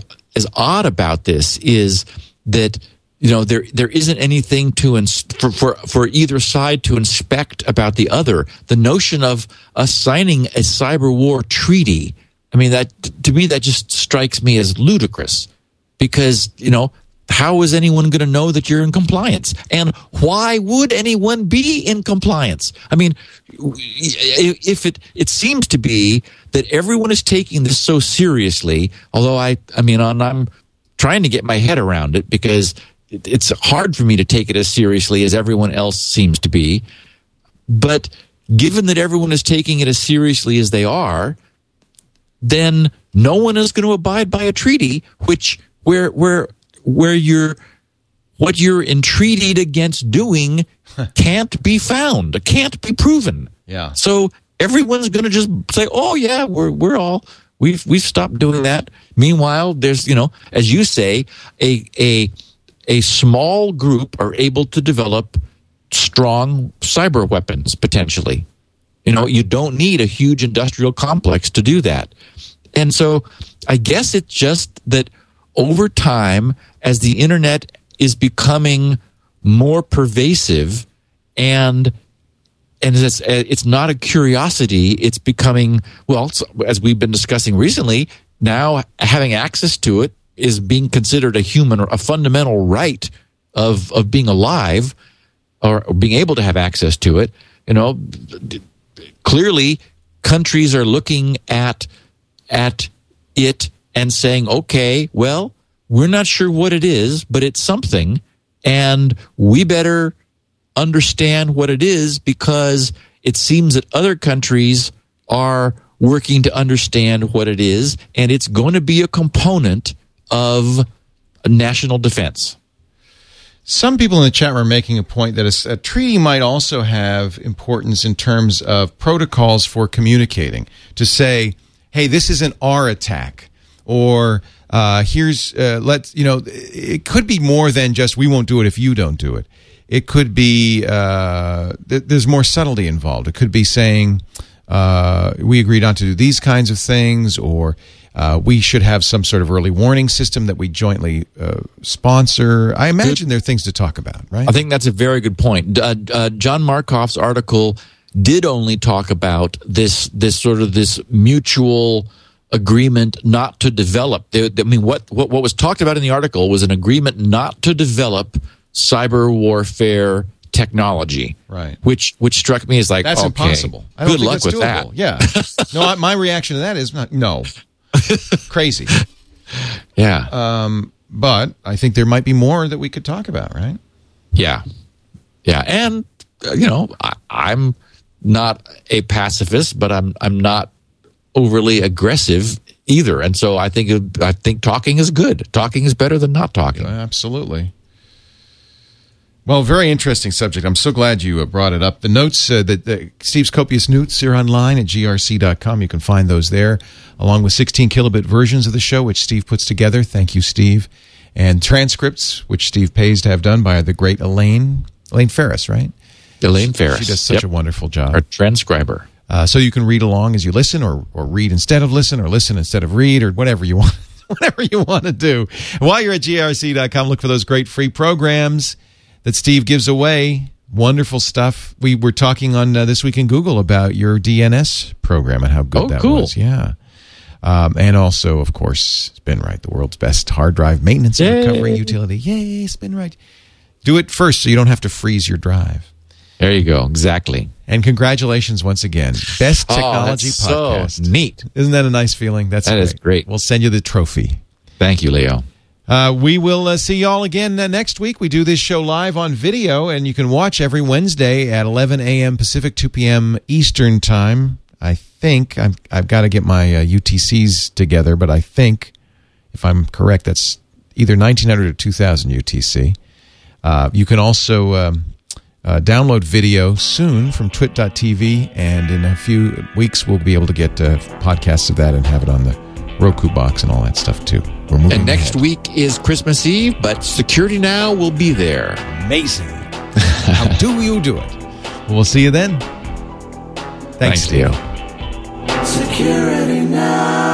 odd about this is that, you know, there isn't anything to for either side to inspect about the other. The notion of us signing a cyber war treaty, I mean, that to me that just strikes me as ludicrous, because, you know, how is anyone going to know that you're in compliance? And why would anyone be in compliance? I mean, if it seems to be that everyone is taking this so seriously, although I'm trying to get my head around it, because it's hard for me to take it as seriously as everyone else seems to be. But given that everyone is taking it as seriously as they are, then no one is going to abide by a treaty, which where what you're entreated against doing can't be found, can't be proven. Yeah. So everyone's going to just say, "Oh yeah, we've stopped doing that." Meanwhile, there's, you know, as you say, a small group are able to develop strong cyber weapons potentially. You know, you don't need a huge industrial complex to do that. And so I guess it's just that over time, as the internet is becoming more pervasive, and it's not a curiosity, it's becoming, well, as we've been discussing recently, now having access to it is being considered a human, or a fundamental right of being alive, or being able to have access to it. You know, clearly countries are looking at it and saying, okay, well, we're not sure what it is, but it's something, and we better understand what it is, because it seems that other countries are working to understand what it is, and it's going to be a component of national defense. Some people in the chat were making a point that a treaty might also have importance in terms of protocols for communicating, to say, hey, this isn't our attack. Or here's, let's, you know, it could be more than just we won't do it if you don't do it. It could be, there's more subtlety involved. It could be saying, we agreed not to do these kinds of things, or we should have some sort of early warning system that we jointly sponsor. I imagine there are things to talk about, right? I think that's a very good point. John Markoff's article did only talk about this sort of this mutual agreement not to develop. I mean, what was talked about in the article was an agreement not to develop cyber warfare technology, right? Which struck me as like, that's okay, impossible. I don't good luck with doable. That. Yeah. No, my reaction to that is not no. Crazy. Yeah. But I think there might be more that we could talk about, right? Yeah. Yeah. And, you know, I'm not a pacifist, but I'm not overly aggressive either. And so I think talking is good. Talking is better than not talking. Yeah, absolutely. Well, very interesting subject. I'm so glad you brought it up. The notes, Steve's copious notes are online at grc.com. You can find those there, along with 16 kilobit versions of the show, which Steve puts together. Thank you, Steve. And transcripts, which Steve pays to have done by the great Elaine Ferris, right? Elaine Ferris. She does such a wonderful job. Our transcriber. So you can read along as you listen, or read instead of listen, or listen instead of read, or whatever you want, whatever you want to do. And while you're at grc.com, look for those great free programs that Steve gives away. Wonderful stuff. We were talking on This Week in Google about your DNS program and how good that cool. was. Yeah. And also, of course, SpinRite, the world's best hard drive maintenance and recovery utility. Yay, SpinRite. Do it first so you don't have to freeze your drive. There you go. Exactly. And congratulations once again. Best technology podcast. So neat. Isn't that a nice feeling? That is great. We'll send you the trophy. Thank you, Leo. We will see you all again next week. We do this show live on video, and you can watch every Wednesday at 11 a.m. Pacific, 2 p.m. Eastern time. I think I've got to get my UTCs together, but I think, if I'm correct, that's either 1900 or 2000 UTC. You can also download video soon from twit.tv, and in a few weeks we'll be able to get podcasts of that and have it on the Roku box and all that stuff too. We're moving and next ahead. Week is Christmas Eve, but Security Now will be there. Amazing. How do you do it? We'll see you then. Thanks, Leo. Security Now.